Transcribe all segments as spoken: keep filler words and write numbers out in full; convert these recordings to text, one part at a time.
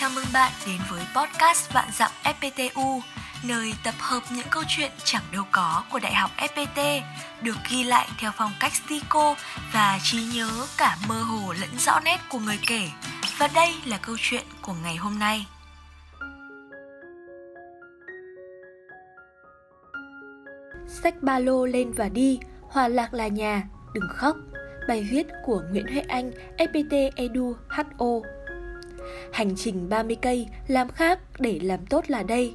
Chào mừng bạn đến với podcast Vạn dặm ép pê tê u, nơi tập hợp những câu chuyện chẳng đâu có của Đại học ép pê tê được ghi lại theo phong cách stico và trí nhớ cả mơ hồ lẫn rõ nét của người kể. Và đây là câu chuyện của ngày hôm nay. Xách ba lô lên và đi, Hòa Lạc là nhà, đừng khóc. Bài viết của Nguyễn Huệ Anh, ép pê tê Edu hát o. Hành trình ba mươi cây, làm khác để làm tốt là đây.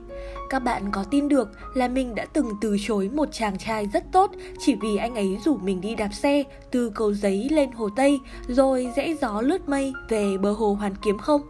Các bạn có tin được là mình đã từng từ chối một chàng trai rất tốt chỉ vì anh ấy rủ mình đi đạp xe từ Cầu Giấy lên Hồ Tây rồi rẽ gió lướt mây về bờ hồ Hoàn Kiếm không?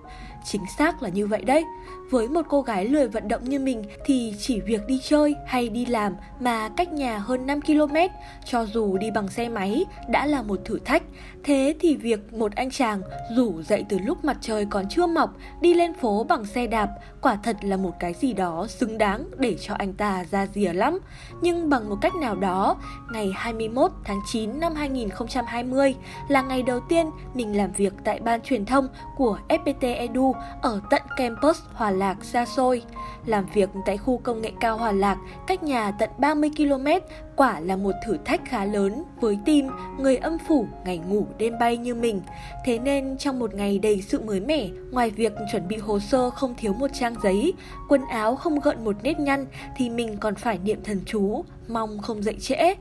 Chính xác là như vậy đấy. Với một cô gái lười vận động như mình thì chỉ việc đi chơi hay đi làm mà cách nhà hơn năm ki lô mét, cho dù đi bằng xe máy, đã là một thử thách. Thế thì việc một anh chàng rủ dậy từ lúc mặt trời còn chưa mọc đi lên phố bằng xe đạp quả thật là một cái gì đó xứng đáng để cho anh ta ra rìa lắm. Nhưng bằng một cách nào đó, ngày hai mươi mốt tháng chín năm hai nghìn không trăm hai mươi là ngày đầu tiên mình làm việc tại Ban Truyền thông của ép pê tê Edu ở tận campus Hòa Lạc xa xôi. Làm việc tại khu công nghệ cao Hòa Lạc cách nhà tận ba mươi ki lô mét quả là một thử thách khá lớn với team người âm phủ ngày ngủ đêm bay như mình. Thế nên trong một ngày đầy sự mới mẻ, ngoài việc chuẩn bị hồ sơ không thiếu một trang giấy, quần áo không gợn một nếp nhăn, thì mình còn phải niệm thần chú, mong không dậy trễ.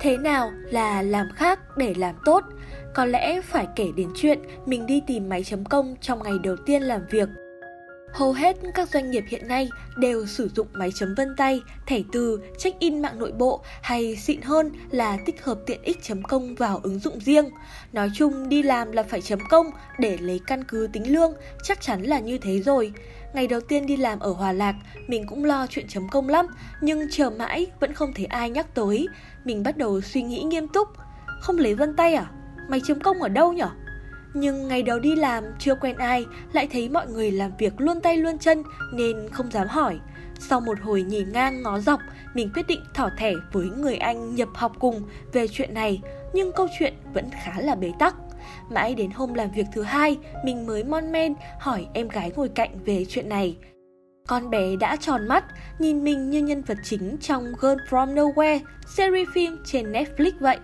Thế nào là làm khác để làm tốt? Có lẽ phải kể đến chuyện mình đi tìm máy chấm công trong ngày đầu tiên làm việc. Hầu hết các doanh nghiệp hiện nay đều sử dụng máy chấm vân tay, thẻ từ, check-in mạng nội bộ hay xịn hơn là tích hợp tiện ích chấm công vào ứng dụng riêng. Nói chung đi làm là phải chấm công để lấy căn cứ tính lương, chắc chắn là như thế rồi. Ngày đầu tiên đi làm ở Hòa Lạc, mình cũng lo chuyện chấm công lắm, nhưng chờ mãi vẫn không thấy ai nhắc tới. Mình bắt đầu suy nghĩ nghiêm túc, không lấy vân tay à? Máy chấm công ở đâu nhở? Nhưng ngày đầu đi làm chưa quen ai, lại thấy mọi người làm việc luôn tay luôn chân nên không dám hỏi. Sau một hồi nhìn ngang ngó dọc, mình quyết định thỏ thẻ với người anh nhập học cùng về chuyện này, nhưng câu chuyện vẫn khá là bế tắc. Mãi đến hôm làm việc thứ hai, mình mới mon men hỏi em gái ngồi cạnh về chuyện này. Con bé đã tròn mắt, nhìn mình như nhân vật chính trong Girl from Nowhere, series phim trên Netflix vậy.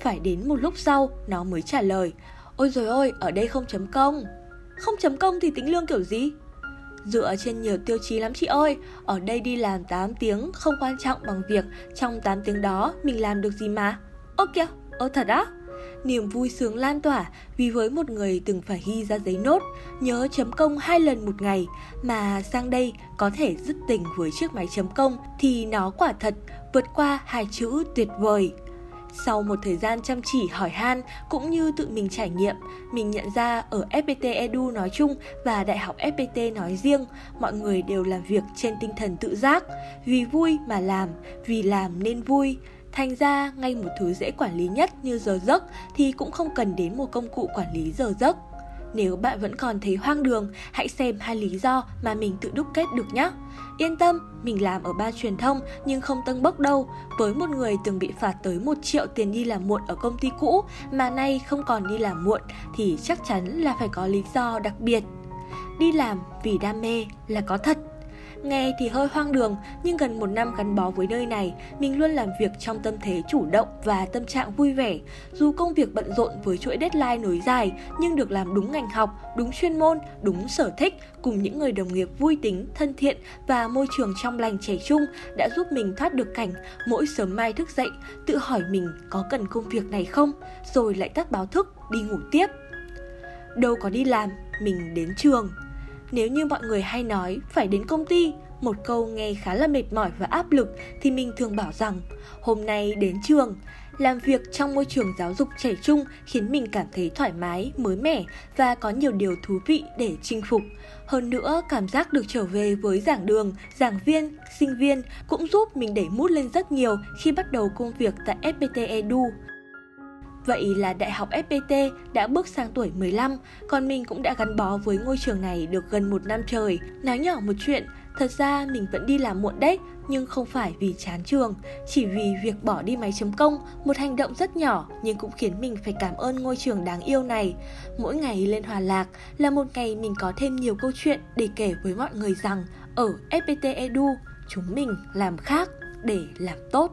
Phải đến một lúc sau, nó mới trả lời. Ôi dồi ôi, ở đây không chấm công. Không chấm công thì tính lương kiểu gì? Dựa trên nhiều tiêu chí lắm chị ơi, ở đây đi làm tám tiếng không quan trọng bằng việc trong tám tiếng đó mình làm được gì mà. Ơ kìa, ơ thật á? Niềm vui sướng lan tỏa vì với một người từng phải ghi ra giấy nốt, nhớ chấm công hai lần một ngày, mà sang đây có thể dứt tình với chiếc máy chấm công thì nó quả thật vượt qua hai chữ tuyệt vời. Sau một thời gian chăm chỉ hỏi han cũng như tự mình trải nghiệm, mình nhận ra ở ép pê tê Edu nói chung và Đại học ép pê tê nói riêng, mọi người đều làm việc trên tinh thần tự giác, vì vui mà làm, vì làm nên vui. Thành ra, ngay một thứ dễ quản lý nhất như giờ giấc thì cũng không cần đến một công cụ quản lý giờ giấc. Nếu bạn vẫn còn thấy hoang đường, hãy xem hai lý do mà mình tự đúc kết được nhé. Yên tâm, mình làm ở Ban Truyền thông nhưng không tâng bốc đâu. Với một người từng bị phạt tới một triệu tiền đi làm muộn ở công ty cũ mà nay không còn đi làm muộn thì chắc chắn là phải có lý do đặc biệt. Đi làm vì đam mê là có thật. Nghe thì hơi hoang đường, nhưng gần một năm gắn bó với nơi này, mình luôn làm việc trong tâm thế chủ động và tâm trạng vui vẻ. Dù công việc bận rộn với chuỗi deadline nối dài, nhưng được làm đúng ngành học, đúng chuyên môn, đúng sở thích, cùng những người đồng nghiệp vui tính, thân thiện và môi trường trong lành trẻ trung đã giúp mình thoát được cảnh mỗi sớm mai thức dậy, tự hỏi mình có cần công việc này không, rồi lại tắt báo thức, đi ngủ tiếp. Đâu có đi làm, mình đến trường. Nếu như mọi người hay nói phải đến công ty, một câu nghe khá là mệt mỏi và áp lực, thì mình thường bảo rằng hôm nay đến trường. Làm việc trong môi trường giáo dục trẻ trung khiến mình cảm thấy thoải mái, mới mẻ và có nhiều điều thú vị để chinh phục. Hơn nữa, cảm giác được trở về với giảng đường, giảng viên, sinh viên cũng giúp mình đẩy mood lên rất nhiều khi bắt đầu công việc tại ép pê tê Edu. Vậy là Đại học ép pê tê đã bước sang tuổi mười lăm, còn mình cũng đã gắn bó với ngôi trường này được gần một năm trời. Nói nhỏ một chuyện, Thật ra mình vẫn đi làm muộn đấy, nhưng không phải vì chán trường, chỉ vì việc bỏ đi máy chấm công, một hành động rất nhỏ nhưng cũng khiến mình phải cảm ơn ngôi trường đáng yêu này. Mỗi ngày lên Hòa Lạc là một ngày mình có thêm nhiều câu chuyện để kể với mọi người rằng ở ép pê tê Edu, chúng mình làm khác để làm tốt.